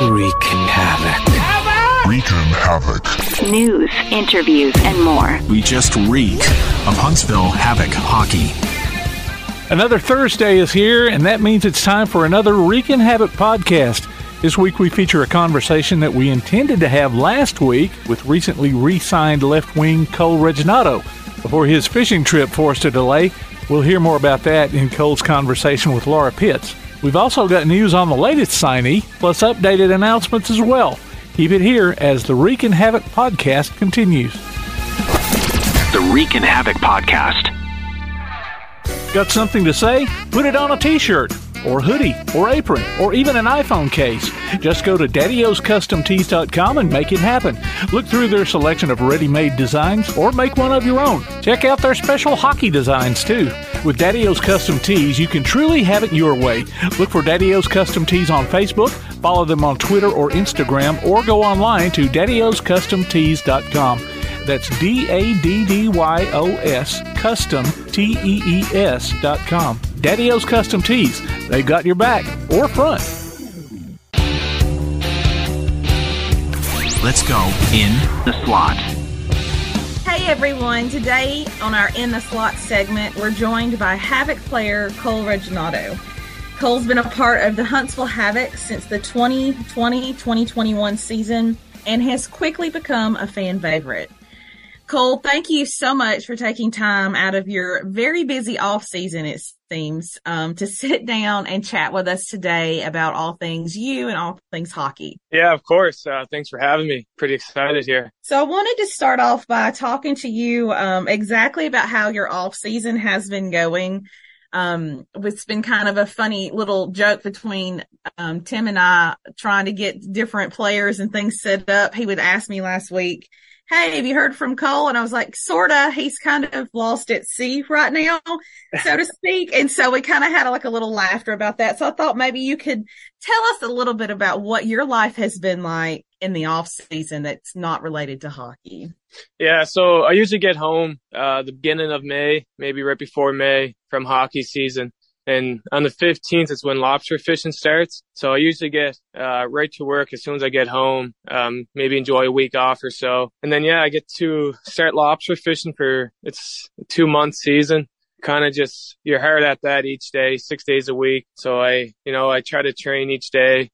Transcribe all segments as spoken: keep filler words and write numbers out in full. Reekin' Havoc. Havoc! Reekin' Havoc. News, interviews, and more. We just reek of Huntsville Havoc hockey. Another Thursday is here, and that means it's time for another Reekin' Havoc podcast. This week we feature a conversation that we intended to have last week with recently re-signed left wing Cole Reginato before his fishing trip forced a delay. We'll hear more about that in Cole's conversation with Laura Pitts. We've also got news on the latest signee, plus updated announcements as well. Keep it here as the Reekin' Havoc podcast continues. The Reekin' Havoc podcast. Got something to say? Put it on a t-shirt, or hoodie, or apron, or even an iPhone case. Just go to daddy o's custom tees dot com and make it happen. Look through their selection of ready-made designs, or make one of your own. Check out their special hockey designs, too. With Daddy O's Custom Tees, you can truly have it your way. Look for Daddy O's Custom Tees on Facebook, follow them on Twitter or Instagram, or go online to daddy o's custom tees dot com. That's D A D D Y O S, Custom, T E E S dot com. Daddy O's Custom Tees, they've got your back or front. Let's go in the slot. Hey everyone, today on our In the Slot segment, we're joined by Havoc player Cole Reginato. Cole's been a part of the Huntsville Havoc since the twenty twenty twenty twenty-one season and has quickly become a fan favorite. Cole, thank you so much for taking time out of your very busy off season, it seems, um, to sit down and chat with us today about all things you and all things hockey. Yeah, of course. Uh, thanks for having me. Pretty excited here. So I wanted to start off by talking to you um, exactly about how your off season has been going. Um, it's been kind of a funny little joke between um, Tim and I trying to get different players and things set up. He would ask me last week, hey, have you heard from Cole? And I was like, sorta, he's kind of lost at sea right now, so to speak. And so we kind of had like a little laughter about that. So I thought maybe you could tell us a little bit about what your life has been like in the off season that's not related to hockey. Yeah. So I usually get home, uh, the beginning of May, maybe right before May from hockey season. And on the fifteenth is when lobster fishing starts. So I usually get uh, right to work as soon as I get home, um, maybe enjoy a week off or so. And then, yeah, I get to start lobster fishing for it's a two-month season. Kind of just you're hard at that each day, six days a week. So I, you know, I try to train each day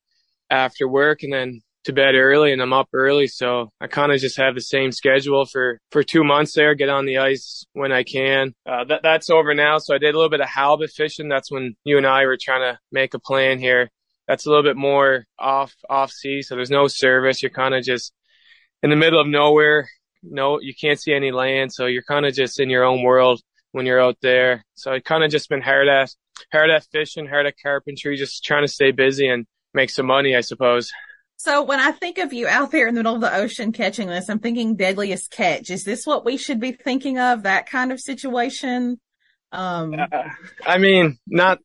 after work and then to bed early, and I'm up early. So I kind of just have the same schedule for, for two months there, get on the ice when I can. Uh, that, that's over now. So I did a little bit of halibut fishing. That's when you and I were trying to make a plan here. That's a little bit more off, off sea. So there's no service. You're kind of just in the middle of nowhere. No, you can't see any land. So you're kind of just in your own world when you're out there. So I kind of just been hard at, hard at fishing, hard at carpentry, just trying to stay busy and make some money, I suppose. So when I think of you out there in the middle of the ocean catching this, I'm thinking deadliest catch. Is this what we should be thinking of, that kind of situation? Um, uh, I mean, not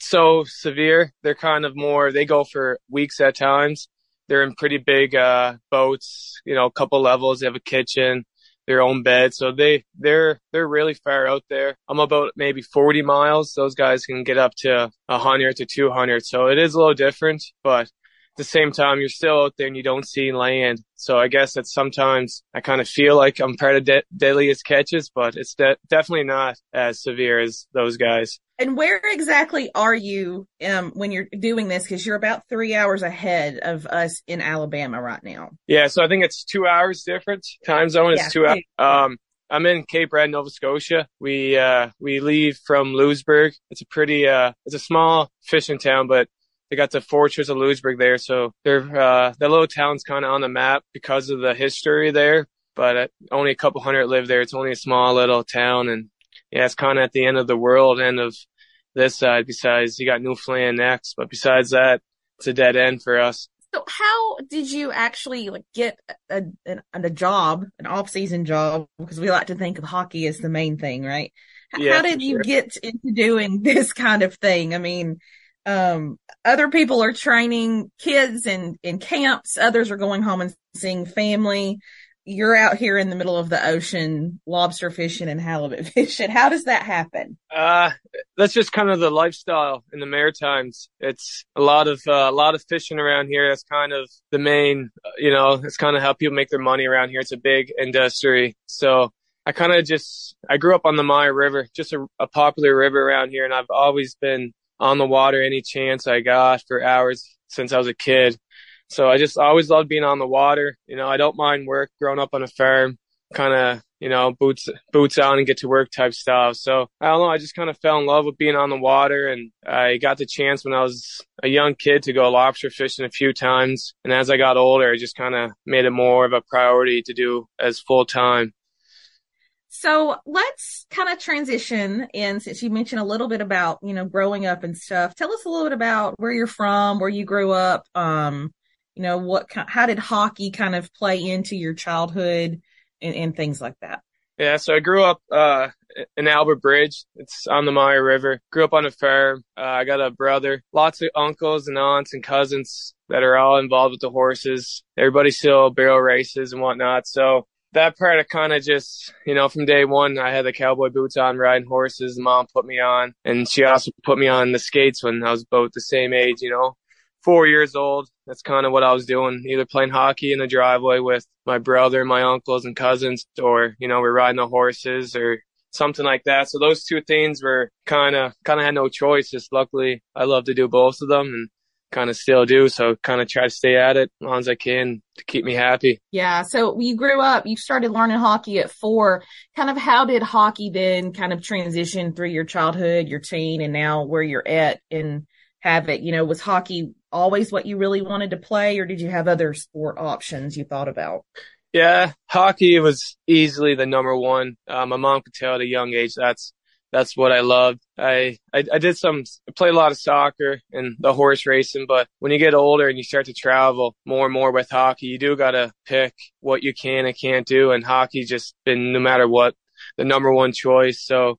so severe. They're kind of more, they go for weeks at times. They're in pretty big uh, boats, you know, a couple levels. They have a kitchen, their own bed. So they, they're they're really far out there. I'm about maybe forty miles. Those guys can get up to one hundred to two hundred. So it is a little different, but at the same time, you're still out there and you don't see land. So I guess that sometimes I kind of feel like I'm part of de- deadliest catches, but it's de- definitely not as severe as those guys. And where exactly are you um, when you're doing this? Because you're about three hours ahead of us in Alabama right now. Yeah, so I think it's two hours different. Time zone is yeah. two hours. Um, I'm in Cape Breton, Nova Scotia. We uh, we leave from Louisbourg. It's a pretty, uh, it's a small fishing town, but they got the Fortress of Louisbourg there, so they're uh, that little town's kind of on the map because of the history there. But only a couple hundred live there. It's only a small little town, and yeah, it's kind of at the end of the world, end of this side. Besides, you got Newfoundland next, but besides that, it's a dead end for us. So, how did you actually like get a a, a job, an off-season job? Because we like to think of hockey as the main thing, right? Yeah, how did you sure. get into doing this kind of thing? I mean. Um, other people are training kids in, in camps. Others are going home and seeing family. you're out here in the middle of the ocean, lobster fishing and halibut fishing. How does that happen? Uh, that's just kind of the lifestyle in the Maritimes. It's a lot of, uh, a lot of fishing around here. That's kind of the main, you know, it's kind of how people make their money around here. It's a big industry. So I kind of just, I grew up on the Meyer River, just a, a popular river around here. And I've always been on the water any chance I got for hours since I was a kid. So I just always loved being on the water. You know, I don't mind work, growing up on a farm, kind of, you know, boots boots on and get to work type stuff. So I don't know, I just kind of fell in love with being on the water. And I got the chance when I was a young kid to go lobster fishing a few times. And as I got older, I just kind of made it more of a priority to do as full time. So let's kind of transition in, since you mentioned a little bit about, you know, growing up and stuff. Tell us a little bit about where you're from, where you grew up. Um, you know, what, how did hockey kind of play into your childhood and, and things like that? Yeah, so I grew up uh, in Albert Bridge. It's on the Meyer River. Grew up on a farm. Uh, I got a brother, lots of uncles and aunts and cousins that are all involved with the horses. Everybody still barrel races and whatnot. So that part, I kind of just, you know, from day one, I had the cowboy boots on, riding horses. Mom put me on, and she also put me on the skates when I was about the same age, you know, four years old. That's kind of what I was doing, either playing hockey in the driveway with my brother, my uncles and cousins, or, you know, we're riding the horses or something like that. So those two things were kind of, kind of had no choice. Just luckily, I love to do both of them, and kind of still do. So kind of try to stay at it as long as I can to keep me happy. Yeah. So you grew up, you started learning hockey at four. Kind of how did hockey then kind of transition through your childhood, your teen, and now where you're at in Havoc? You know, was hockey always what you really wanted to play, or did you have other sport options you thought about? Yeah, hockey was easily the number one. Uh, my mom could tell at a young age that's That's what I loved. I, I, I did some, I played a lot of soccer and the horse racing, but when you get older and you start to travel more and more with hockey, you do got to pick what you can and can't do. And hockey's just been, no matter what, the number one choice. So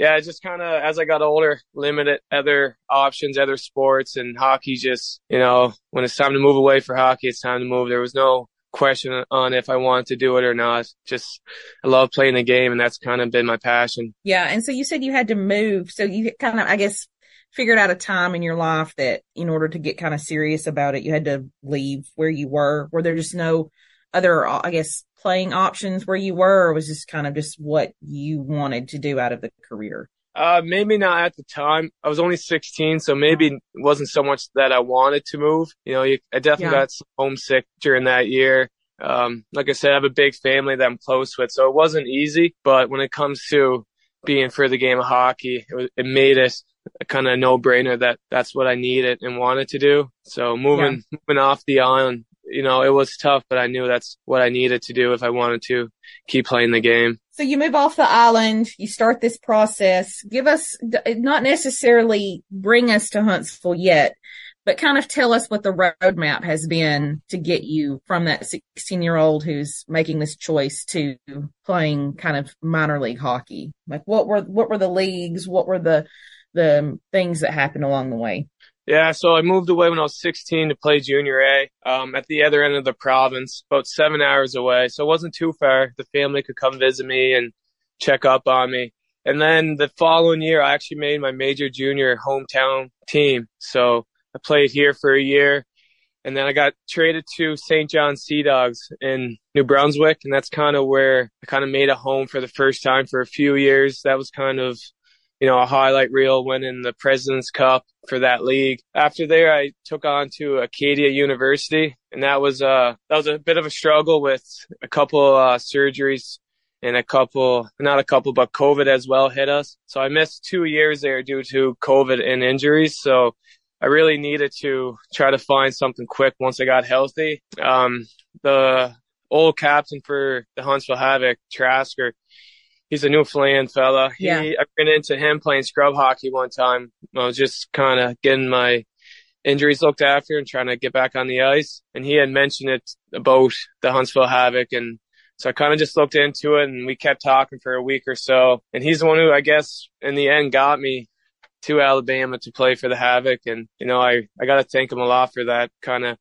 yeah, I just kind of, as I got older, limited other options, other sports, and hockey just, you know, when it's time to move away for hockey, it's time to move. There was no question on if I wanted to do it or not. Just I love playing the game, and that's kind of been my passion. Yeah. And so you said you had to move, so you kind of, I guess, figured out a time in your life that in order to get kind of serious about it, you had to leave where you were. Were there just no other, I guess, playing options where you were, or was this kind of just what you wanted to do out of the career? Uh, maybe not at the time. I was only sixteen, so maybe it wasn't so much that I wanted to move. You know, you, I definitely yeah. got homesick during that year. Um, like I said, I have a big family that I'm close with, so it wasn't easy. But when it comes to being for the game of hockey, it, was, it made it a kind of no-brainer that that's what I needed and wanted to do. So moving, yeah. moving off the island, you know, it was tough, but I knew that's what I needed to do if I wanted to keep playing the game. So you move off the island, you start this process. Give us, not necessarily bring us to Huntsville yet, but kind of tell us what the roadmap has been to get you from that sixteen-year-old who's making this choice to playing kind of minor league hockey. Like what were, what were the leagues? What were the, the things that happened along the way? Yeah, so I moved away when I was sixteen to play junior A, um, at the other end of the province, about seven hours away. So it wasn't too far. The family could come visit me and check up on me. And then the following year, I actually made my major junior hometown team. So I played here for a year, and then I got traded to Saint John Sea Dogs in New Brunswick. And that's kind of where I kind of made a home for the first time for a few years. That was kind of, you know, a highlight reel, winning the President's Cup for that league. After there, I took on to Acadia University, and that was uh that was a bit of a struggle with a couple uh, surgeries and a couple, not a couple, but COVID as well hit us. So I missed two years there due to COVID and injuries. So I really needed to try to find something quick once I got healthy. Um, the old captain for the Huntsville Havoc, Trasker, he's a Newfoundland fella. He, yeah. I ran into him playing scrub hockey one time. I was just kind of getting my injuries looked after and trying to get back on the ice. And he had mentioned it about the Huntsville Havoc. And so I kind of just looked into it, and we kept talking for a week or so. And he's the one who, I guess, in the end got me to Alabama to play for the Havoc. And, you know, I, I got to thank him a lot for that kind of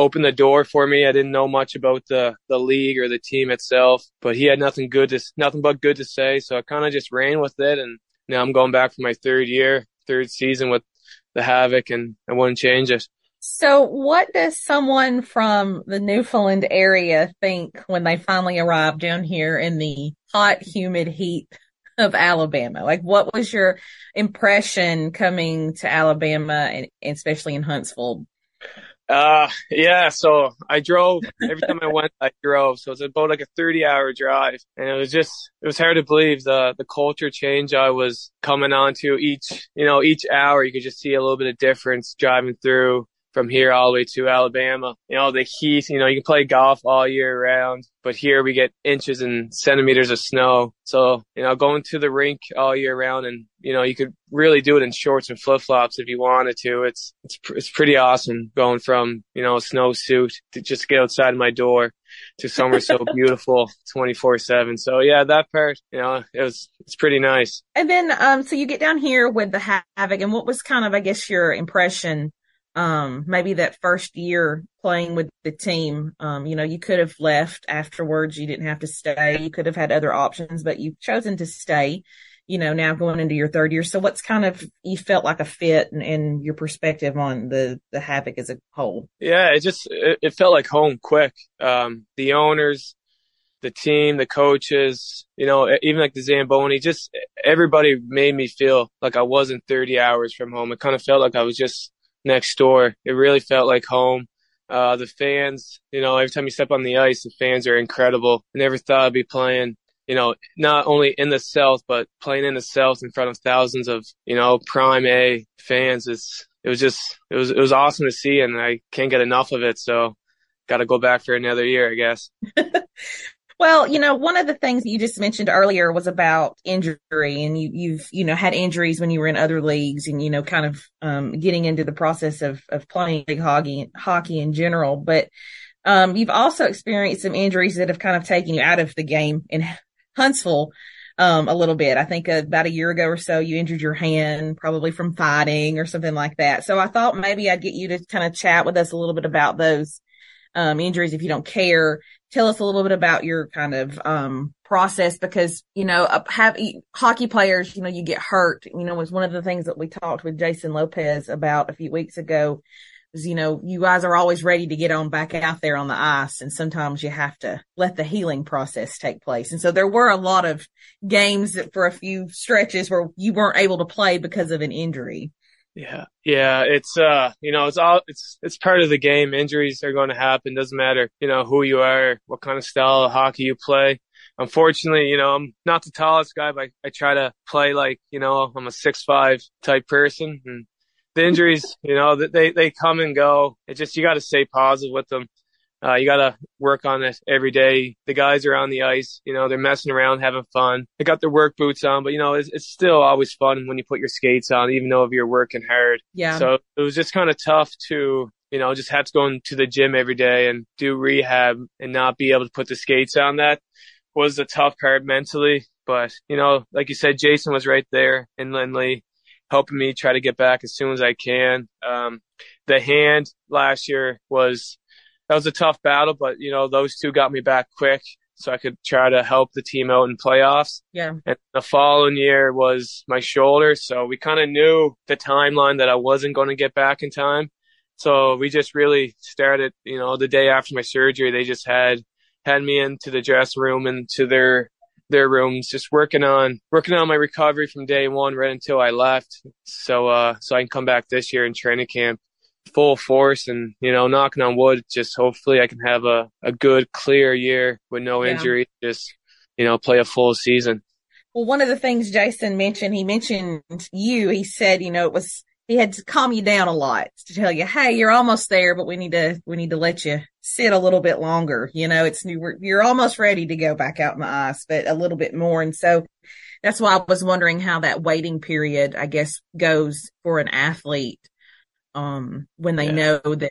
opened the door for me. I didn't know much about the, the league or the team itself, but he had nothing good to, nothing but good to say. So I kind of just ran with it. And now I'm going back for my third year, third season with the Havoc, and I wouldn't change it. So what does someone from the Newfoundland area think when they finally arrive down here in the hot, humid heat of Alabama? Like, what was your impression coming to Alabama, and especially in Huntsville? Uh, yeah, so I drove. Every time I went, I drove. So it's about like a thirty-hour drive. And it was just, it was hard to believe the the culture change I was coming on to each, you know, each hour. You could just see a little bit of difference driving through from here all the way to Alabama. You know, the heat, you know, you can play golf all year round, but here we get inches and centimeters of snow. So, you know, going to the rink all year round, and, you know, you could really do it in shorts and flip-flops if you wanted to. It's, it's, it's pretty awesome going from, you know, a snowsuit to just get outside my door to somewhere so beautiful twenty-four seven. So yeah, that part, you know, it was, it's pretty nice. And then, um, so you get down here with the Havoc, and what was kind of, I guess, your impression Um, maybe that first year playing with the team? Um, you know, you could have left afterwards. You didn't have to stay. You could have had other options, but you've chosen to stay, you know, now going into your third year. So what's kind of, you felt like a fit, and, and your perspective on the, the Havoc as a whole? Yeah, it just, it, it felt like home quick. Um, the owners, the team, the coaches, you know, even like the Zamboni, just everybody made me feel like I wasn't thirty hours from home. It kind of felt like I was just next door. It really felt like home. Uh, the fans, you know, every time you step on the ice, the fans are incredible. I never thought I'd be playing, you know, not only in the South, but playing in the South in front of thousands of, you know, prime A fans. It's, it was just, it was, it was awesome to see, and I can't get enough of it. So got to go back for another year, I guess. Well, you know, one of the things that you just mentioned earlier was about injury, and you, you've, you know, had injuries when you were in other leagues, and, you know, kind of um, getting into the process of, of playing big hockey, hockey in general. But um, you've also experienced some injuries that have kind of taken you out of the game in Huntsville um, a little bit. I think about a year ago or so, you injured your hand, probably from fighting or something like that. So I thought maybe I'd get you to kind of chat with us a little bit about those um, injuries, if you don't care. Tell us a little bit about your kind of um process, because, you know, have hockey players, you know, you get hurt. You know, it was one of the things that we talked with Jason Lopez about a few weeks ago was, you know, you guys are always ready to get on back out there on the ice, and sometimes you have to let the healing process take place. And so there were a lot of games that for a few stretches where you weren't able to play because of an injury. Yeah. Yeah. It's, uh, you know, it's all, it's, it's part of the game. Injuries are going to happen. Doesn't matter, you know, who you are, what kind of style of hockey you play. Unfortunately, you know, I'm not the tallest guy, but I, I try to play like, you know, I'm a six five type person, and the injuries, you know, they, they come and go. It just, you got to stay positive with them. Uh, you got to work on it every day. The guys are on the ice, you know, they're messing around, having fun. They got their work boots on, but, you know, it's, it's still always fun when you put your skates on, even though if you're working hard. Yeah. So it was just kind of tough to, you know, just have to go into the gym every day and do rehab and not be able to put the skates on. That was the tough part mentally. But, you know, like you said, Jason was right there in Lindley, helping me try to get back as soon as I can. Um, the hand last year was... That was a tough battle, but, you know, those two got me back quick so I could try to help the team out in playoffs. Yeah. And the following year was my shoulder. So we kind of knew the timeline that I wasn't going to get back in time. So we just really started, you know, the day after my surgery, they just had had me into the dressing room and to their their rooms, just working on working on my recovery from day one right until I left. So uh, so I can come back this year in training camp full force, and, you know, knocking on wood, just hopefully I can have a, a good, clear year with no yeah. injury, just, you know, play a full season. Well, one of the things Jason mentioned, he mentioned you, he said, you know, it was, he had to calm you down a lot to tell you, hey, you're almost there, but we need to, we need to let you sit a little bit longer. You know, it's new, you're almost ready to go back out in the ice, but a little bit more. And so that's why I was wondering how that waiting period, I guess, goes for an athlete. Um, when they yeah. know that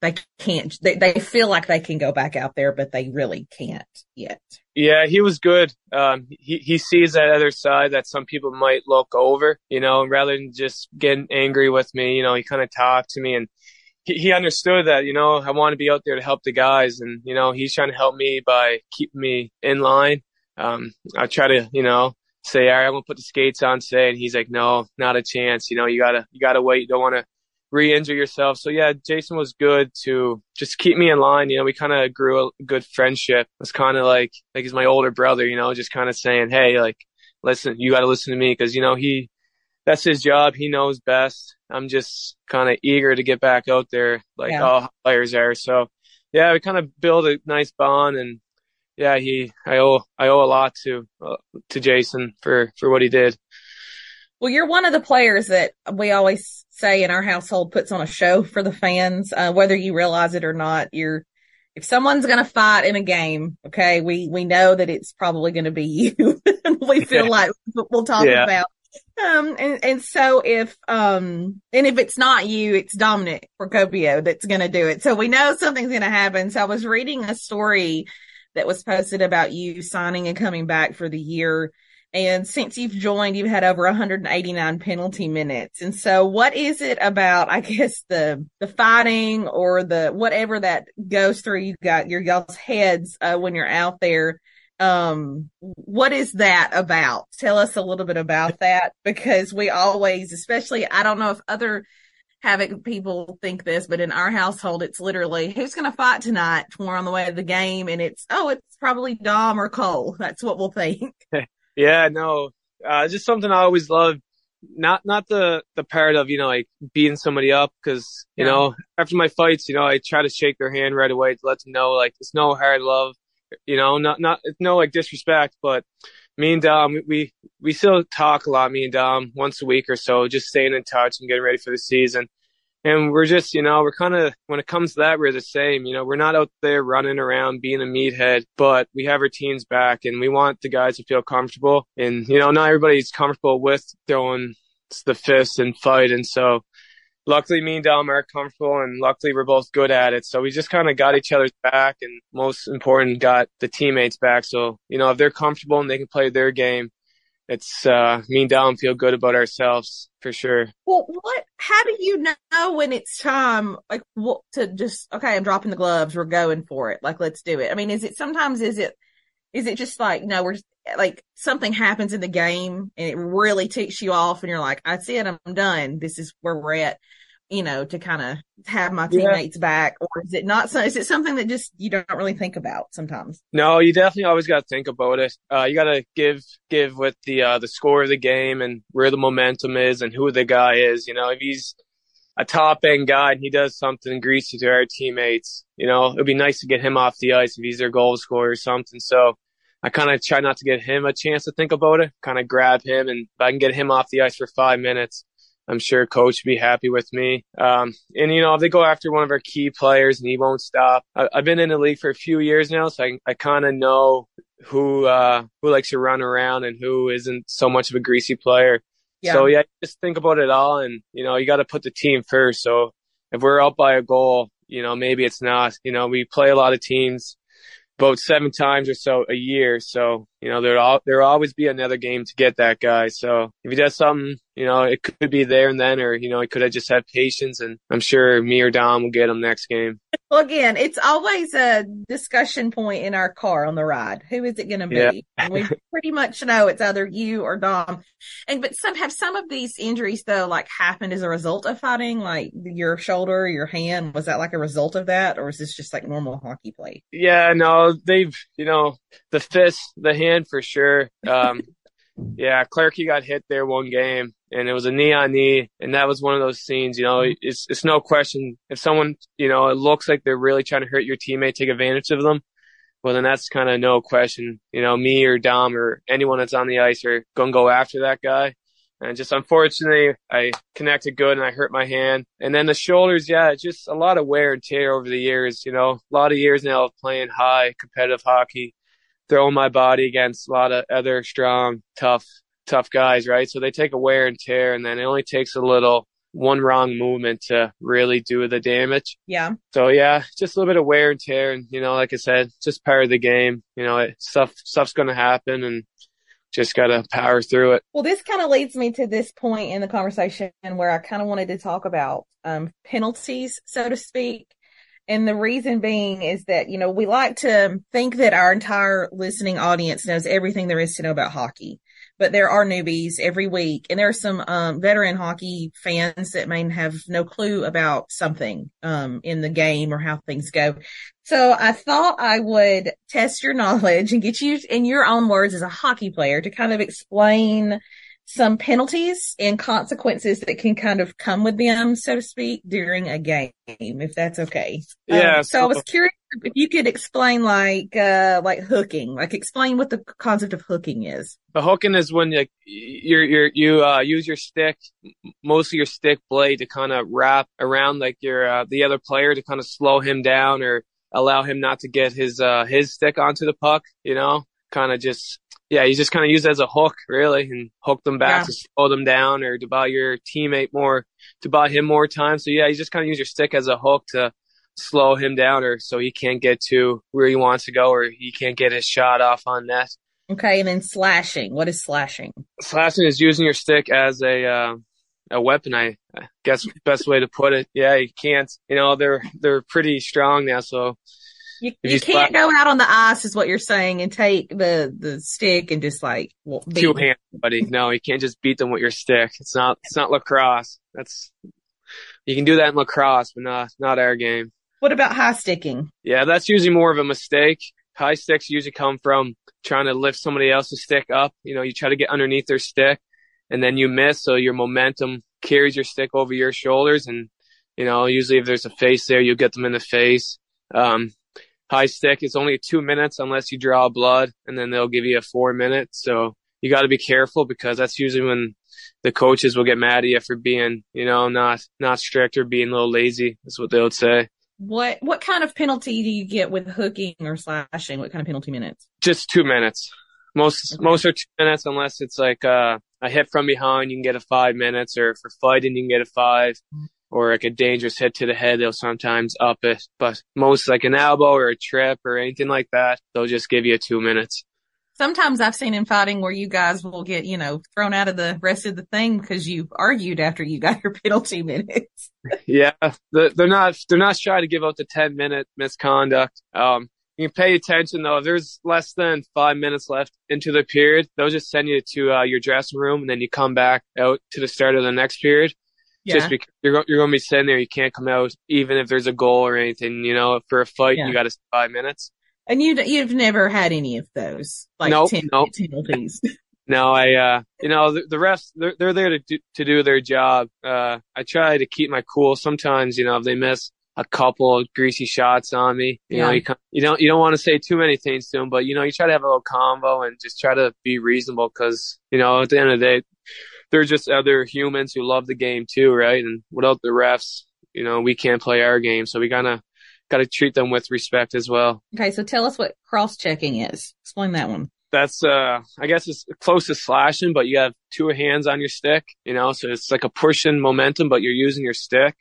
they can't, they, they feel like they can go back out there, but they really can't yet. Yeah, he was good. Um, he, he sees that other side that some people might look over, you know, rather than just getting angry with me, you know, he kind of talked to me, and he, he understood that, you know, I want to be out there to help the guys. And, you know, he's trying to help me by keeping me in line. Um, I try to, you know, say, all right, I'm going to put the skates on today. And he's like, no, not a chance. You know, you got to you gotta wait. You don't want to re-injure yourself. So, yeah, Jason was good to just keep me in line. You know, we kind of grew a good friendship. It's kind of like, like he's my older brother, you know, just kind of saying, hey, like, listen, you got to listen to me because, you know, he that's his job. He knows best. I'm just kind of eager to get back out there like yeah. all players are. So, yeah, we kind of build a nice bond. And, yeah, he I owe I owe a lot to uh, to Jason for, for what he did. Well, you're one of the players that we always say in our household puts on a show for the fans, uh, whether you realize it or not. You're if someone's going to fight in a game, okay, we, we know that it's probably going to be you. we feel yeah. like we'll talk yeah. about. Um, and, and so if, um, and if it's not you, it's Dominic Procopio that's going to do it. So we know something's going to happen. So I was reading a story that was posted about you signing and coming back for the year. And since you've joined, you've had over one hundred eighty-nine penalty minutes. And so what is it about, I guess, the, the fighting or the, whatever that goes through you got your y'all's heads, uh, when you're out there? Um, what is that about? Tell us a little bit about that, because we always, especially, I don't know if other Havoc people think this, but in our household, it's literally who's going to fight tonight? We're on the way to the game, and it's oh, it's probably Dom or Cole. That's what we'll think. Yeah, no, uh, just something I always loved. Not not the the part of you know like beating somebody up, because you yeah. know after my fights, you know I try to shake their hand right away to let them know like it's no hard love. You know, not, not, no, like disrespect, but me and Dom, we, we still talk a lot, me and Dom, once a week or so, just staying in touch and getting ready for the season. And we're just, you know, we're kind of, when it comes to that, we're the same, you know, we're not out there running around being a meathead, but we have our teams back and we want the guys to feel comfortable. And, you know, not everybody's comfortable with throwing the fists and fight. And so luckily, me and Dom are comfortable, and luckily we're both good at it. So we just kind of got each other's back, and most important, got the teammates back. So, you know, if they're comfortable and they can play their game, it's uh, me and Dom feel good about ourselves for sure. Well, what? How do you know when it's time, like, what, to just okay? I'm dropping the gloves. We're going for it. Like, let's do it. I mean, is it sometimes? Is it? Is it just like no? We're like something happens in the game and it really ticks you off, and you're like, "That's it, I'm done. This is where we're at." You know, to kind of have my teammates yeah. back, or is it not? So, is it something that just you don't really think about sometimes? No, you definitely always got to think about it. Uh, you got to give give with the uh, the score of the game and where the momentum is and who the guy is. You know, if he's a top end guy and he does something greasy to our teammates, you know, it'd be nice to get him off the ice if he's their goal scorer or something. So. I kind of try not to give him a chance to think about it, kind of grab him. And if I can get him off the ice for five minutes, I'm sure coach would be happy with me. Um, and, you know, if they go after one of our key players and he won't stop, I, I've been in the league for a few years now, so I, I kind of know who uh, who likes to run around and who isn't so much of a greasy player. Yeah. So, yeah, just think about it all. And, you know, you got to put the team first. So if we're out by a goal, you know, maybe it's not. You know, we play a lot of teams. About seven times or so a year. So, you know, there'll, there'll always be another game to get that guy. So if he does something, you know, it could be there and then, or, you know, he could have just had patience, and I'm sure me or Dom will get him next game. Well, again, it's always a discussion point in our car on the ride. Who is it going to be? Yeah. And we pretty much know it's either you or Dom. And, but some have some of these injuries though, like happened as a result of fighting, like your shoulder, your hand, was that like a result of that? Or is this just like normal hockey play? Yeah, no, they've, you know, the fist, the hand for sure. Um, yeah, Clarkey got hit there one game. And it was a knee on knee, and that was one of those scenes, you know, it's it's no question. If someone, you know, it looks like they're really trying to hurt your teammate, take advantage of them, well, then that's kind of no question. You know, me or Dom or anyone that's on the ice are going to go after that guy. And just unfortunately, I connected good and I hurt my hand. And then the shoulders, yeah, just a lot of wear and tear over the years, you know, a lot of years now of playing high competitive hockey, throwing my body against a lot of other strong, tough tough guys, right? So they take a wear and tear, and then it only takes a little one wrong movement to really do the damage. Yeah. So yeah, just a little bit of wear and tear. And, you know, like I said, just part of the game, you know, it, stuff, stuff's going to happen. And just got to power through it. Well, this kind of leads me to this point in the conversation where I kind of wanted to talk about um, penalties, so to speak. And the reason being is that, you know, we like to think that our entire listening audience knows everything there is to know about hockey. But there are newbies every week. And there are some um, veteran hockey fans that may have no clue about something um, in the game or how things go. So I thought I would test your knowledge and get you, in your own words as a hockey player, to kind of explain some penalties and consequences that can kind of come with them, so to speak, during a game, if that's okay. Yeah. Um, so I was curious if you could explain like, uh, like hooking, like explain what the concept of hooking is. The hooking is when like you're, you're, you, uh, use your stick, mostly your stick blade, to kind of wrap around like your, uh, the other player to kind of slow him down or allow him not to get his, uh, his stick onto the puck, you know, kind of just. Yeah, you just kind of use it as a hook, really, and hook them back yeah. to slow them down or to buy your teammate more, to buy him more time. So, yeah, you just kind of use your stick as a hook to slow him down or so he can't get to where he wants to go or he can't get his shot off on net. Okay, and then slashing. What is slashing? Slashing is using your stick as a uh, a weapon, I guess, best way to put it. Yeah, you can't. You know, they're they're pretty strong now, so... You, you, you can't go out on the ice is what you're saying and take the, the stick and just like well, two hands, buddy. No, you can't just beat them with your stick. It's not it's not lacrosse. That's you can do that in lacrosse, but not not our game. What about high sticking? Yeah, that's usually more of a mistake. High sticks usually come from trying to lift somebody else's stick up. You know, you try to get underneath their stick and then you miss, so your momentum carries your stick over your shoulders, and you know, usually if there's a face there, you'll get them in the face. Um High stick is only two minutes unless you draw blood, and then they'll give you a four minute. So you got to be careful because that's usually when the coaches will get mad at you for being, you know, not not strict or being a little lazy. That's what they would say. What what kind of penalty do you get with hooking or slashing? What kind of penalty minutes? Just two minutes. Most okay. most are two minutes unless it's like uh, a hit from behind. You can get a five minutes, or for fighting you can get a five. Or like a dangerous hit to the head, they'll sometimes up it. But most like an elbow or a trip or anything like that, they'll just give you two minutes. Sometimes I've seen in fighting where you guys will get, you know, thrown out of the rest of the thing because you argued after you got your penalty minutes. Yeah, they're not they're not shy to give out the ten-minute misconduct. Um, you can pay attention, though. If there's less than five minutes left into the period, they'll just send you to uh, your dressing room, and then you come back out to the start of the next period. Yeah. Just because you're, you're going to be sitting there, you can't come out, even if there's a goal or anything, you know, for a fight, yeah. you got to five minutes. And you, you've never had any of those, like nope, ten nope. penalties. No, I, uh, you know, the, the refs, they're, they're there to do, to do their job. Uh, I try to keep my cool. Sometimes, you know, if they miss a couple of greasy shots on me, you yeah. know, you, come, you don't, you don't want to say too many things to them, but you know, you try to have a little convo and just try to be reasonable because, you know, at the end of the day, they're just other humans who love the game too, right? And without the refs, you know, we can't play our game. So we gotta gotta treat them with respect as well. Okay, so tell us what cross-checking is. Explain that one. That's, uh, I guess it's close to slashing, but you have two hands on your stick, you know, so it's like a pushing momentum, but you're using your stick.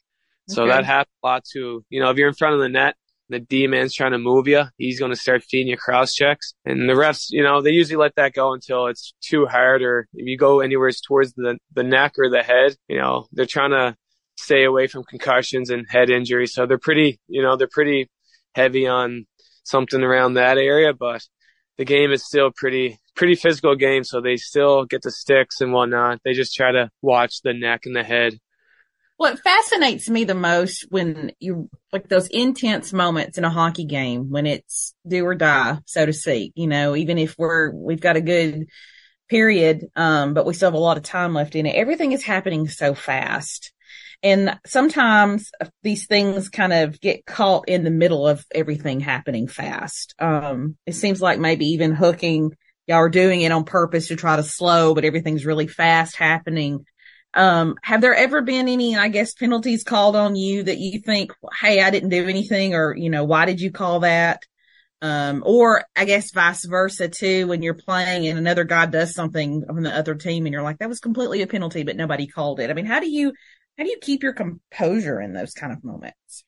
So okay. that happens a lot to, you know, if you're in front of the net, the D-man's trying to move you, he's going to start feeding you cross-checks. And the refs, you know, they usually let that go until it's too hard, or if you go anywhere towards the, the neck or the head, you know, they're trying to stay away from concussions and head injuries. So they're pretty, you know, they're pretty heavy on something around that area, but the game is still pretty, pretty physical game. So they still get the sticks and whatnot. They just try to watch the neck and the head. What fascinates me the most when you, like those intense moments in a hockey game, when it's do or die, so to speak, you know, even if we're, we've got a good period, um, but we still have a lot of time left in it, everything is happening so fast. And sometimes these things kind of get caught in the middle of everything happening fast. Um, it seems like maybe even hooking, y'all are doing it on purpose to try to slow, but everything's really fast happening. Um, have there ever been any, I guess, penalties called on you that you think, hey, I didn't do anything, or, you know, why did you call that? Um, or I guess vice versa too, when you're playing and another guy does something from the other team and you're like, that was completely a penalty, but nobody called it. I mean, how do you, how do you keep your composure in those kind of moments?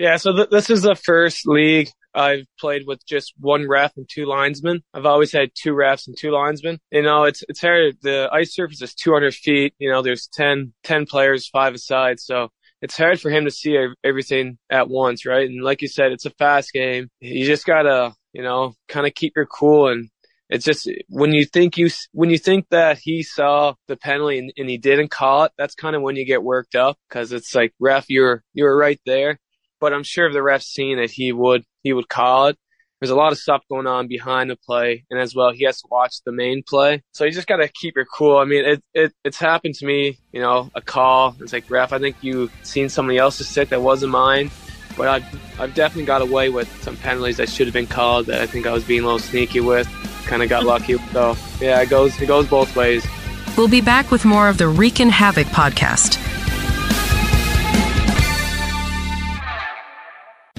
Yeah. So th- this is the first league I've played with just one ref and two linesmen. I've always had two refs and two linesmen. You know, it's it's hard. The ice surface is two hundred feet. You know, there's ten, ten players, five aside. So it's hard for him to see everything at once, right? And like you said, it's a fast game. You just gotta, you know, kind of keep your cool. And it's just when you think you when you think that he saw the penalty and, and he didn't call it, that's kind of when you get worked up, because it's like, ref, you're you're right there. But I'm sure if the ref's seen it, he would he would call it. There's a lot of stuff going on behind the play, and as well, he has to watch the main play. So you just got to keep your cool. I mean, it, it it's happened to me, you know, a call. It's like, ref, I think you seen somebody else's stick that wasn't mine. But I've, I've definitely got away with some penalties that should have been called that I think I was being a little sneaky with. Kind of got lucky. So, yeah, it goes, it goes both ways. We'll be back with more of the Reekin' Havoc podcast.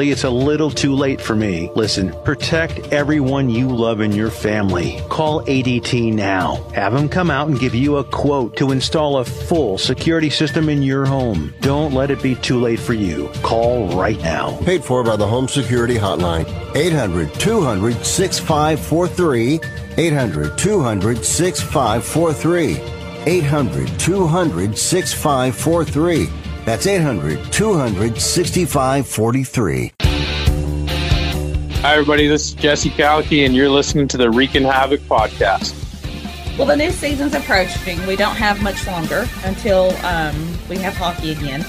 it's a little too late for me. Listen, protect everyone you love in your family. Call A D T now. Have them come out and give you a quote to install a full security system in your home. Don't let it be too late for you. Call right now. Paid for by the Home Security Hotline. eight hundred, two hundred, sixty-five forty-three. eight hundred, two hundred, sixty-five forty-three. eight hundred, two hundred, sixty-five forty-three. That's eight hundred, two hundred, sixty-five forty-three. Hi, everybody. This is Jesse Kalki, and you're listening to the Reekin' Havoc podcast. Well, the new season's approaching. We don't have much longer until um, we have hockey again.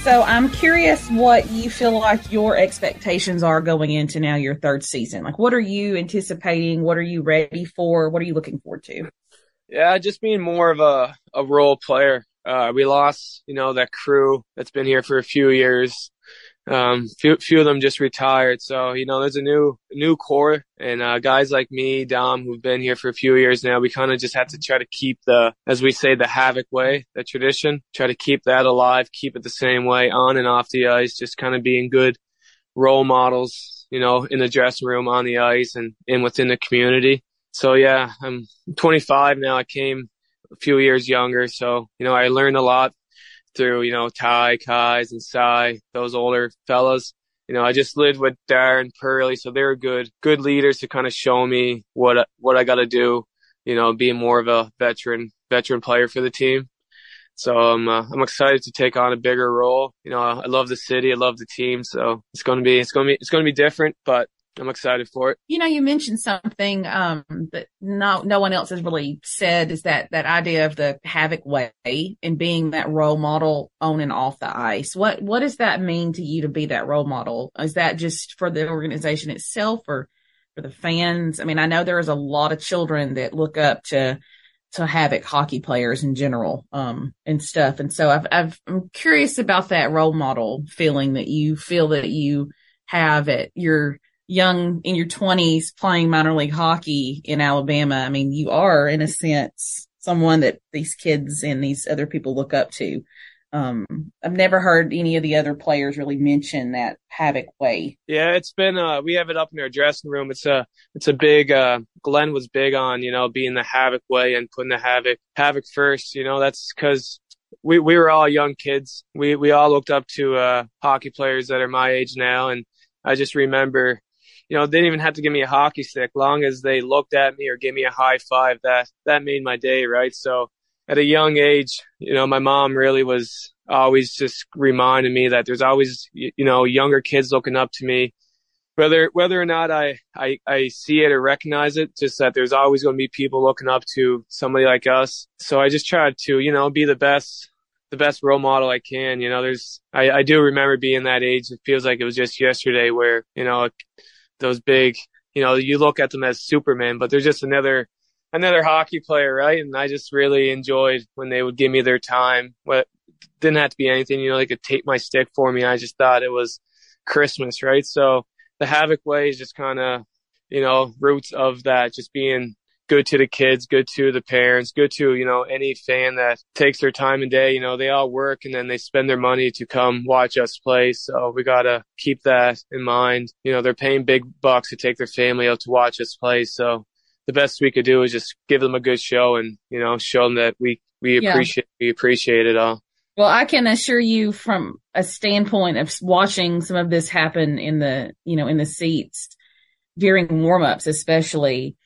So I'm curious what you feel like your expectations are going into now your third season. Like, what are you anticipating? What are you ready for? What are you looking forward to? Yeah, just being more of a, a role player. Uh, we lost, you know, that crew that's been here for a few years. Um, few, few of them just retired. So, you know, there's a new, new core, and, uh, guys like me, Dom, who've been here for a few years now, we kind of just have to try to keep the, as we say, the Havoc way, the tradition, try to keep that alive, keep it the same way on and off the ice, just kind of being good role models, you know, in the dressing room, on the ice, and, and within the community. So yeah, I'm twenty-five now. I came a few years younger, so you know I learned a lot through you know Ty, Kais, and Cy, those older fellas. You know I just lived with Darren, Pearly, so they were good, good leaders to kind of show me what what I got to do. You know, being more of a veteran, veteran player for the team. So I'm uh, I'm excited to take on a bigger role. You know, I love the city, I love the team, so it's gonna be it's gonna be it's gonna be different, but I'm excited for it. You know, you mentioned something um, that no no one else has really said, is that that idea of the Havoc way and being that role model on and off the ice. What what does that mean to you to be that role model? Is that just for the organization itself, or for the fans? I mean, I know there is a lot of children that look up to to Havoc hockey players in general um, and stuff. And so I've, I've, I'm curious about that role model feeling that you feel that you have at your young in your twenties playing minor league hockey in Alabama. I mean, you are in a sense someone that these kids and these other people look up to. Um, I've never heard any of the other players really mention that Havoc way. Yeah, it's been, uh, we have it up in our dressing room. It's a, it's a big, uh, Glenn was big on, you know, being the Havoc way and putting the Havoc, Havoc first, you know, that's because we, we were all young kids. We, we all looked up to, uh, hockey players that are my age now. And I just remember, you know, they didn't even have to give me a hockey stick. Long as they looked at me or gave me a high five, that that made my day, right? So at a young age, you know, my mom really was always just reminding me that there's always, you know, younger kids looking up to me. Whether whether or not I, I, I see it or recognize it, just that there's always going to be people looking up to somebody like us. So I just tried to, you know, be the best the best role model I can. You know, there's I, I do remember being that age. It feels like it was just yesterday where, you know, those big, you know, you look at them as Superman, but they're just another, another hockey player, right? And I just really enjoyed when they would give me their time. What didn't have to be anything, you know, they could tape my stick for me. I just thought it was Christmas, right? So the Havoc way is just kind of, you know, roots of that, just being good to the kids, good to the parents, good to, you know, any fan that takes their time and day. You know, they all work and then they spend their money to come watch us play. So we got to keep that in mind. You know, they're paying big bucks to take their family out to watch us play. So the best we could do is just give them a good show and, you know, show them that we, we yeah. appreciate, we appreciate it all. Well, I can assure you from a standpoint of watching some of this happen in the, you know, in the seats during warmups, especially,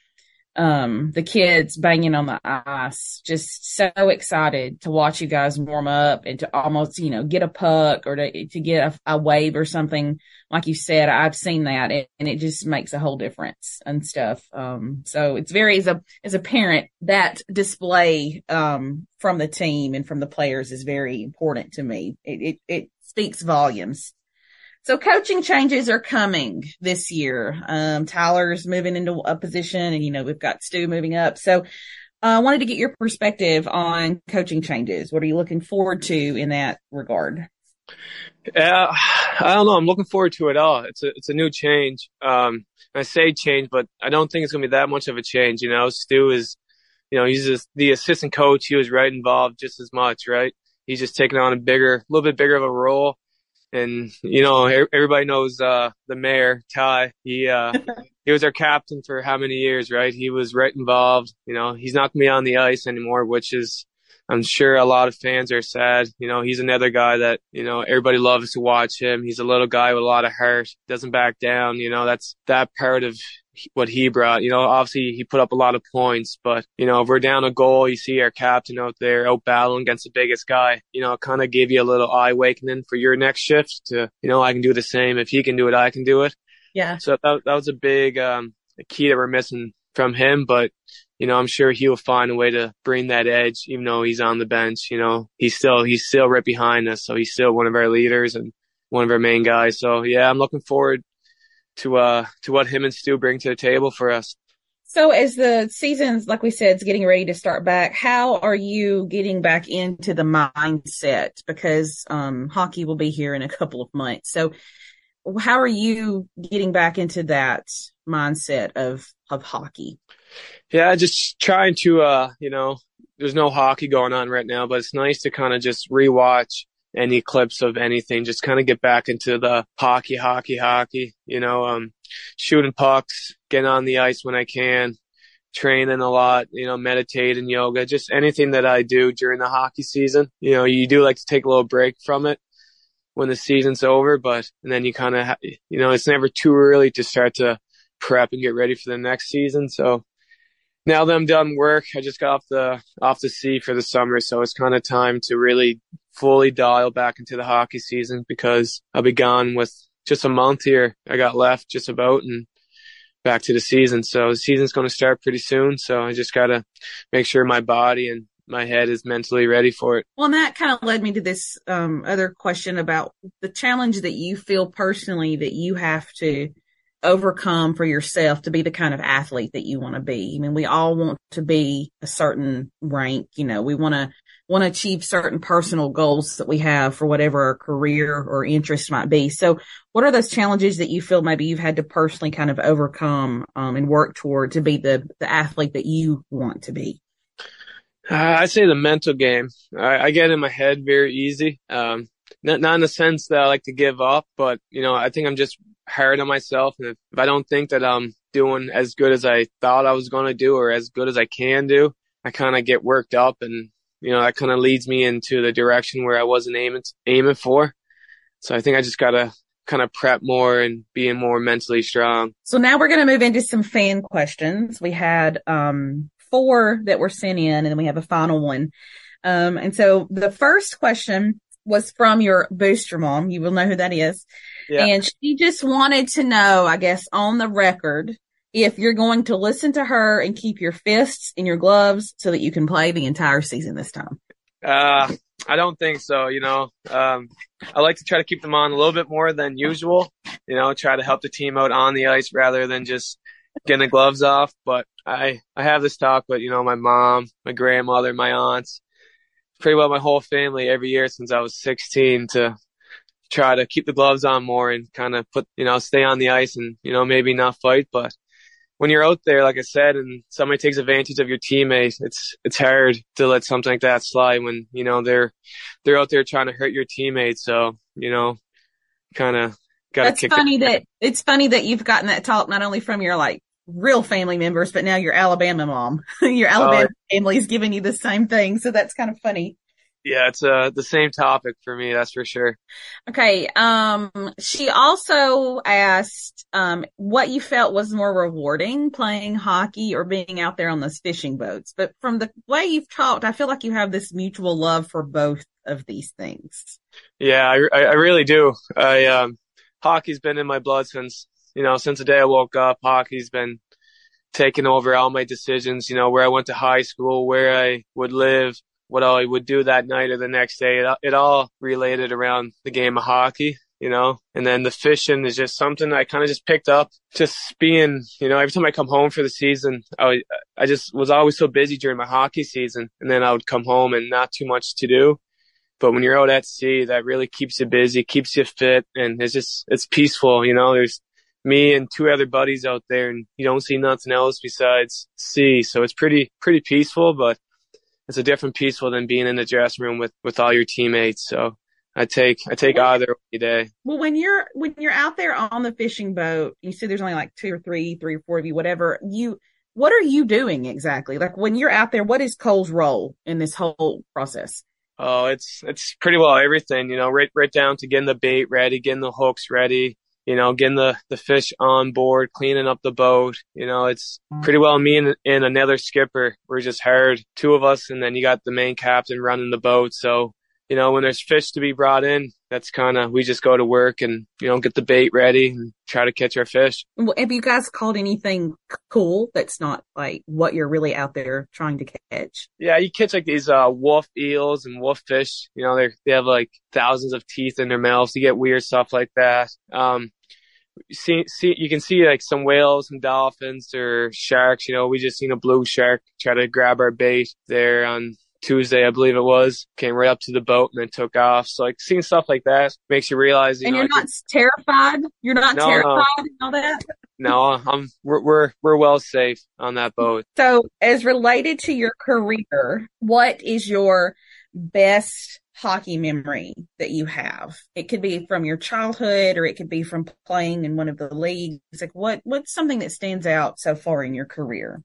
um, the kids banging on the ice, just so excited to watch you guys warm up and to almost, you know, get a puck or to, to get a, a wave or something. Like you said, I've seen that and, and it just makes a whole difference and stuff. Um, so it's very, as a, as a parent, that display, um, from the team and from the players is very important to me. It, it, it speaks volumes. So coaching changes are coming this year. Um, Tyler's moving into a position and, you know, we've got Stu moving up. So I uh, wanted to get your perspective on coaching changes. What are you looking forward to in that regard? Uh, I don't know. I'm looking forward to it all. It's a, it's a new change. Um, I say change, but I don't think it's going to be that much of a change. You know, Stu is, you know, he's just the assistant coach. He was right involved just as much, right? He's just taking on a bigger, a little bit bigger of a role. And, you know, everybody knows, uh, the mayor, Ty, he, uh, he was our captain for how many years, right? He was right involved. You know, he's not going to be on the ice anymore, which is, I'm sure a lot of fans are sad. You know, he's another guy that, you know, everybody loves to watch him. He's a little guy with a lot of heart, doesn't back down. You know, that's that part of what he brought. You know, obviously he put up a lot of points, but, you know, if we're down a goal, you see our captain out there out battling against the biggest guy, you know, kind of give you a little eye awakening for your next shift to, you know, I can do the same. If he can do it, I can do it. Yeah. So that, that was a big um, a key that we're missing from him. But, you know, I'm sure he'll find a way to bring that edge, even though he's on the bench. You know, he's still he's still right behind us. So he's still one of our leaders and one of our main guys. So, yeah, I'm looking forward to uh to what him and Stu bring to the table for us. So as the season's, like we said, is getting ready to start back, how are you getting back into the mindset? Because um hockey will be here in a couple of months. So how are you getting back into that mindset of, of hockey? Yeah, just trying to, uh you know, there's no hockey going on right now, but it's nice to kind of just rewatch any clips of anything, just kind of get back into the hockey, hockey, hockey, you know, um, shooting pucks, getting on the ice when I can, training a lot, you know, meditating, yoga, just anything that I do during the hockey season. You know, you do like to take a little break from it when the season's over, but, and then you kind of, ha- you know, it's never too early to start to prep and get ready for the next season. So now that I'm done work, I just got off the, off the sea for the summer. So it's kind of time to really fully dial back into the hockey season, because I'll be gone with just a month here. I got left just about and back to the season. So the season's going to start pretty soon. So I just got to make sure my body and my head is mentally ready for it. Well, and that kind of led me to this um, other question about the challenge that you feel personally that you have to overcome for yourself to be the kind of athlete that you want to be. I mean, we all want to be a certain rank, you know, we want to want to achieve certain personal goals that we have for whatever our career or interest might be. So what are those challenges that you feel maybe you've had to personally kind of overcome um, and work toward to be the, the athlete that you want to be? Uh, I'd say the mental game. I, I get in my head very easy. Um, not, not in the sense that I like to give up, but, you know, I think I'm just hard on myself. And if, if I don't think that I'm doing as good as I thought I was going to do or as good as I can do, I kind of get worked up and, you know, that kind of leads me into the direction where I wasn't aiming aiming for. So I think I just got to kind of prep more and being more mentally strong. So now we're going to move into some fan questions. We had um, four that were sent in, and then we have a final one. Um, and so the first question was from your booster mom. You will know who that is. Yeah. And she just wanted to know, I guess, on the record, if you're going to listen to her and keep your fists in your gloves so that you can play the entire season this time. Uh, I don't think so. You know, um, I like to try to keep them on a little bit more than usual, you know, try to help the team out on the ice rather than just getting the gloves off. But I, I have this talk with, you know, my mom, my grandmother, my aunts, pretty well my whole family every year since I was sixteen to try to keep the gloves on more and kind of put, you know, stay on the ice and, you know, maybe not fight. But when you're out there, like I said, and somebody takes advantage of your teammate, it's, it's hard to let something like that slide when, you know, they're, they're out there trying to hurt your teammate. So, you know, kind of got to kick it. That's funny that it's funny that you've gotten that talk, not only from your like real family members, but now your Alabama mom, your Alabama uh, family's giving you the same thing. So that's kind of funny. Yeah, it's uh, the same topic for me, that's for sure. Okay. Um, she also asked um, what you felt was more rewarding, playing hockey or being out there on those fishing boats. But from the way you've talked, I feel like you have this mutual love for both of these things. Yeah, I, I really do. I um, hockey's been in my blood since, you know, since the day I woke up. Hockey's been taking over all my decisions, you know, where I went to high school, where I would live, what I would do that night or the next day. It, it all related around the game of hockey, you know. And then the fishing is just something I kind of just picked up, just being, you know, every time I come home for the season, I, I just was always so busy during my hockey season. And then I would come home and not too much to do. But when you're out at sea, that really keeps you busy, keeps you fit. And it's just, it's peaceful, you know. There's me and two other buddies out there and you don't see nothing else besides sea. So it's pretty, pretty peaceful, but it's a different peaceful than being in the dressing room with, with all your teammates. So I take, I take well, either day. Well, when you're, when you're out there on the fishing boat, you see there's only like two or three, three or four of you, whatever you, what are you doing exactly? Like when you're out there, what is Cole's role in this whole process? Oh, it's, it's pretty well everything, you know, right, right down to getting the bait ready, getting the hooks ready, you know, getting the, the fish on board, cleaning up the boat. You know, it's pretty well me and, and another skipper. We're just hired, two of us, and then you got the main captain running the boat. So, you know, when there's fish to be brought in, that's kind of, we just go to work and, you know, get the bait ready and try to catch our fish. Have you guys caught anything cool that's not like what you're really out there trying to catch? Yeah, you catch like these uh, wolf eels and wolf fish. You know, they they have like thousands of teeth in their mouths. You get weird stuff like that. Um, See, see, you can see like some whales, some dolphins, or sharks. You know, we just seen a blue shark try to grab our bait there on Tuesday, I believe it was. Came right up to the boat and then took off. So like seeing stuff like that makes you realize. You and know, you're not could, terrified. You're not no, terrified no. and all that. No, I'm. We're, we're we're well safe on that boat. So, as related to your career, what is your best hockey memory that you have? It could be from your childhood or it could be from playing in one of the leagues. Like what what's something that stands out so far in your career?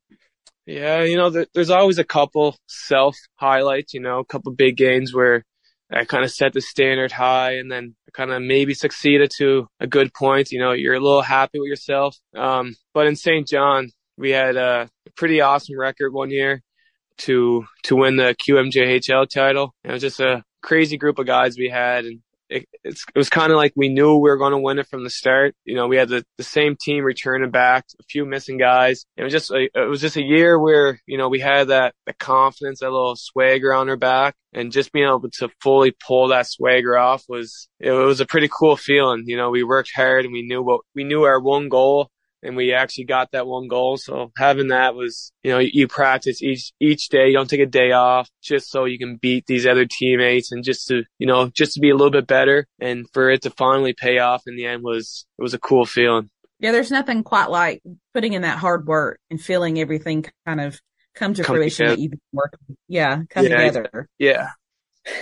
Yeah, you know, there, there's always a couple self highlights, you know, a couple big games where I kind of set the standard high and then kind of maybe succeeded to a good point. You know, you're a little happy with yourself. Um, but in Saint John, we had a pretty awesome record one year to to win the Q M J H L title. It was just a crazy group of guys we had, and it, it's, it was kind of like we knew we were going to win it from the start. You know, we had the, the same team returning back, a few missing guys. It was just a, it was just a year where, you know, we had that, that confidence, that little swagger on our back, and just being able to fully pull that swagger off was it was a pretty cool feeling. You know, we worked hard and we knew what we knew our one goal. And we actually got that one goal. So having that was, you know, you, you practice each each day. You don't take a day off just so you can beat these other teammates and just to, you know, just to be a little bit better. And for it to finally pay off in the end was, it was a cool feeling. Yeah, there's nothing quite like putting in that hard work and feeling everything kind of come to come fruition together. That you've been working. Yeah, come yeah, together. Yeah.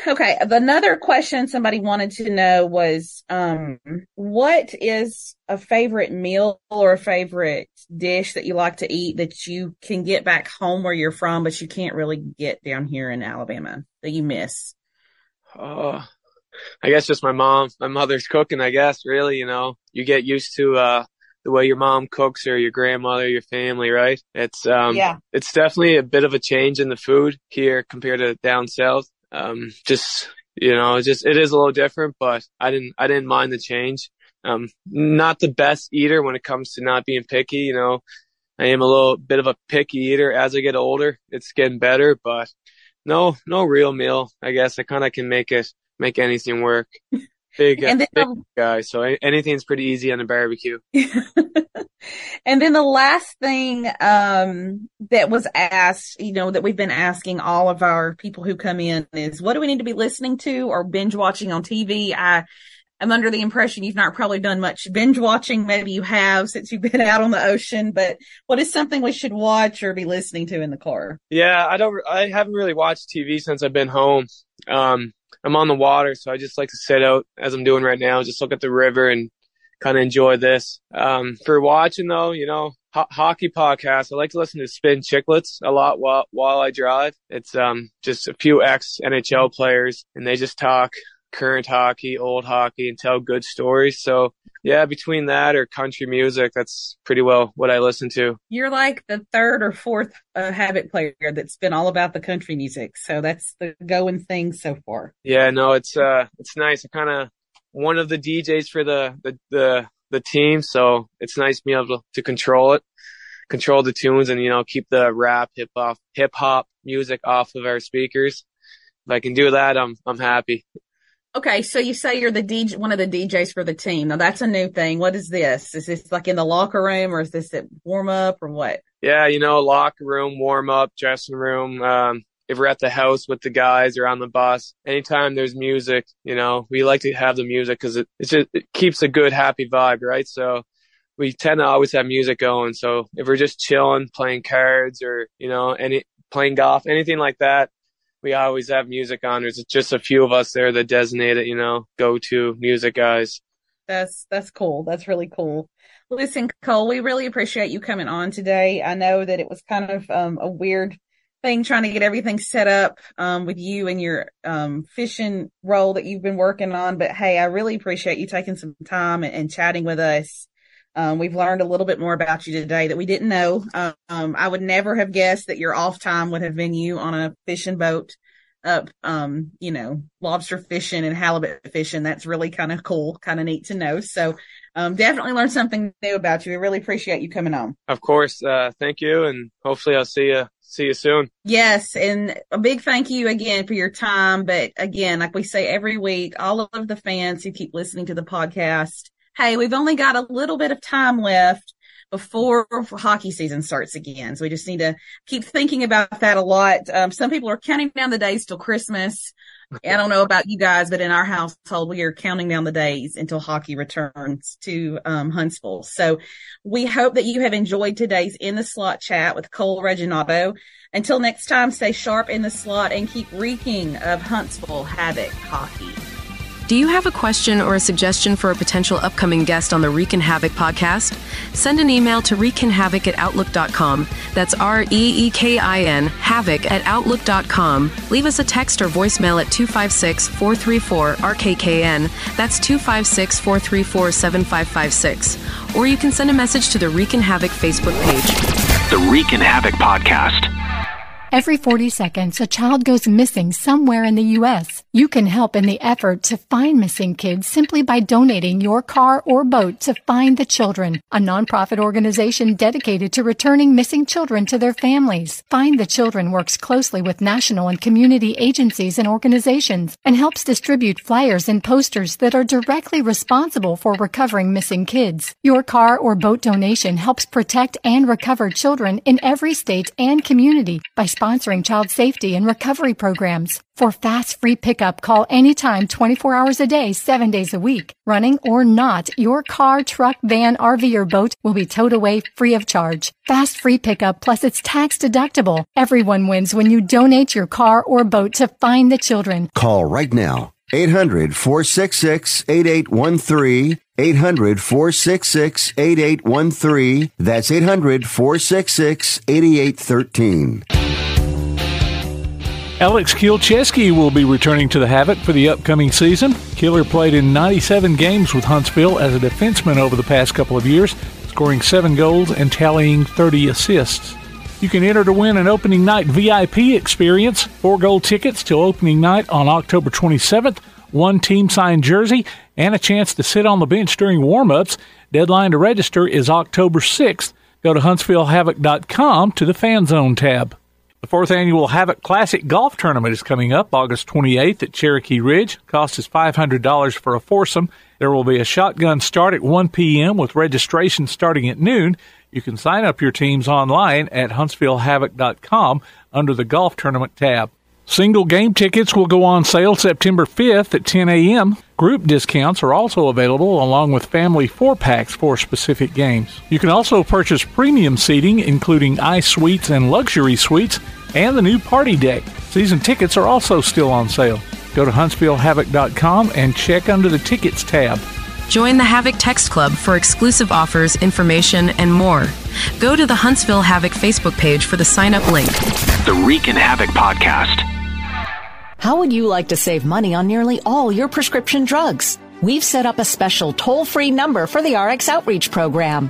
Okay. Another question somebody wanted to know was, um, what is a favorite meal or a favorite dish that you like to eat that you can get back home where you're from, but you can't really get down here in Alabama that you miss? Uh, I guess just my mom, my mother's cooking, I guess, really, you know, you get used to, uh, the way your mom cooks or your grandmother, your family, right? It's, um, yeah. It's definitely a bit of a change in the food here compared to down south. Um, just, you know, just, it is a little different, but I didn't, I didn't mind the change. Um, not the best eater when it comes to not being picky. You know, I am a little bit of a picky eater as I get older. It's getting better, but no, no real meal. I guess I kind of can make it, make anything work. Big, uh, then, big guy. So anything's pretty easy on a barbecue. And then the last thing um, that was asked, you know, that we've been asking all of our people who come in is, what do we need to be listening to or binge watching on T V? I I'm under the impression you've not probably done much binge watching. Maybe you have since you've been out on the ocean, but what is something we should watch or be listening to in the car? Yeah, I don't, I haven't really watched T V since I've been home. Um, I'm on the water, so I just like to sit out as I'm doing right now, just look at the river and kind of enjoy this. Um, for watching though, you know, ho- hockey podcast, I like to listen to Spittin' Chiclets a lot while, while I drive. It's, um, just a few ex N H L players and they just talk current hockey, old hockey, and tell good stories. So yeah, between that or country music, that's pretty well what I listen to. You're like the third or fourth uh, Havoc player that's been all about the country music. So that's the going thing so far. Yeah, no, it's, uh, it's nice. I kind of, one of the D Js for the, the, the, the team. So it's nice being able to, to control it, control the tunes and, you know, keep the rap, hip hop, hip hop music off of our speakers. If I can do that, I'm, I'm happy. Okay, so you say you're the D J, one of the D Js for the team. Now that's a new thing. What is this? Is this like in the locker room, or is this at warm up, or what? Yeah, you know, locker room, warm up, dressing room. Um, if we're at the house with the guys or on the bus, anytime there's music, you know, we like to have the music because it it's just, it keeps a good happy vibe, right? So we tend to always have music going. So if we're just chilling, playing cards, or you know, any playing golf, anything like that. We always have music on. There's just a few of us there that designate it, you know, go-to music guys. That's that's cool. That's really cool. Listen, Cole, we really appreciate you coming on today. I know that it was kind of um, a weird thing trying to get everything set up um, with you and your um, fishing role that you've been working on. But, hey, I really appreciate you taking some time and, and chatting with us. Um, we've learned a little bit more about you today that we didn't know. Um, I would never have guessed that your off time would have been you on a fishing boat up, um, you know, lobster fishing and halibut fishing. That's really kind of cool, kind of neat to know. So um, definitely learned something new about you. We really appreciate you coming on. Of course. Uh, thank you. And hopefully I'll see you. See you soon. Yes. And a big thank you again for your time. But again, like we say every week, all of the fans who keep listening to the podcast, hey, we've only got a little bit of time left before hockey season starts again. So we just need to keep thinking about that a lot. Um, some people are counting down the days till Christmas. I don't know about you guys, but in our household, we are counting down the days until hockey returns to um, Huntsville. So we hope that you have enjoyed today's In the Slot chat with Cole Reginato. Until next time, stay sharp in the slot and keep reeking of Huntsville Havoc hockey. Do you have a question or a suggestion for a potential upcoming guest on the Reekin' Havoc podcast? Send an email to reekin havoc at outlook dot com. That's R E E K I N, havoc at outlook dot com. Leave us a text or voicemail at two five six, four three four, R K K N. That's two five six, four three four, seven five five six. Or you can send a message to the Reekin' Havoc Facebook page. The Reekin' Havoc podcast. Every forty seconds, a child goes missing somewhere in the U S You can help in the effort to find missing kids simply by donating your car or boat to Find the Children, a nonprofit organization dedicated to returning missing children to their families. Find the Children works closely with national and community agencies and organizations and helps distribute flyers and posters that are directly responsible for recovering missing kids. Your car or boat donation helps protect and recover children in every state and community by sponsoring child safety and recovery programs. For fast, free pickup, call anytime, twenty-four hours a day, seven days a week. Running or not, your car, truck, van, R V, or boat will be towed away free of charge. Fast, free pickup, plus it's tax deductible. Everyone wins when you donate your car or boat to Find the Children. Call right now, eight hundred, four six six, eight eight one three, eight hundred, four six six, eight eight one three. That's eight hundred, four six six, eight eight one three. Alex Kielczewski will be returning to the Havoc for the upcoming season. Kieler played in ninety-seven games with Huntsville as a defenseman over the past couple of years, scoring seven goals and tallying thirty assists. You can enter to win an opening night V I P experience, four-goal tickets till opening night on October twenty-seventh, one team-signed jersey, and a chance to sit on the bench during warm-ups. Deadline to register is October sixth. Go to huntsville havoc dot com to the Fan Zone tab. The fourth annual Havoc Classic Golf Tournament is coming up August twenty-eighth at Cherokee Ridge. Cost is five hundred dollars for a foursome. There will be a shotgun start at one p.m. with registration starting at noon. You can sign up your teams online at huntsville havoc dot com under the Golf Tournament tab. Single game tickets will go on sale September fifth at ten a.m. Group discounts are also available along with family four-packs for specific games. You can also purchase premium seating, including ice suites and luxury suites, and the new party deck. Season tickets are also still on sale. Go to huntsville havoc dot com and check under the Tickets tab. Join the Havoc Text Club for exclusive offers, information, and more. Go to the Huntsville Havoc Facebook page for the sign-up link. The Reekin' Havoc Podcast. How would you like to save money on nearly all your prescription drugs? We've set up a special toll-free number for the R X Outreach Program.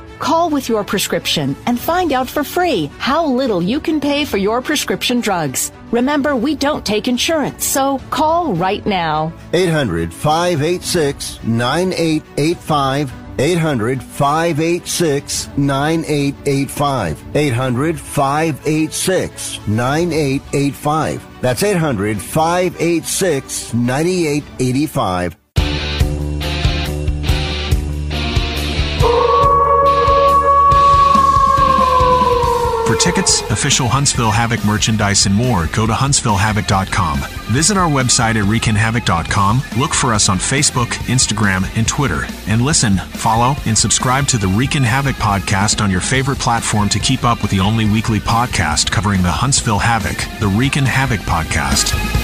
Call with your prescription and find out for free how little you can pay for your prescription drugs. Remember, we don't take insurance, so call right now. eight hundred, five eight six, nine eight eight five. eight hundred, five eight six, nine eight eight five. eight hundred, five eight six, nine eight eight five. That's eight hundred, five eight six, nine eight eight five. For tickets, official Huntsville Havoc merchandise, and more, go to huntsville havoc dot com. Visit our website at reekin havoc dot com. Look for us on Facebook, Instagram, and Twitter. And listen, follow, and subscribe to the Reekin' Havoc Podcast on your favorite platform to keep up with the only weekly podcast covering the Huntsville Havoc, the Reekin' Havoc Podcast.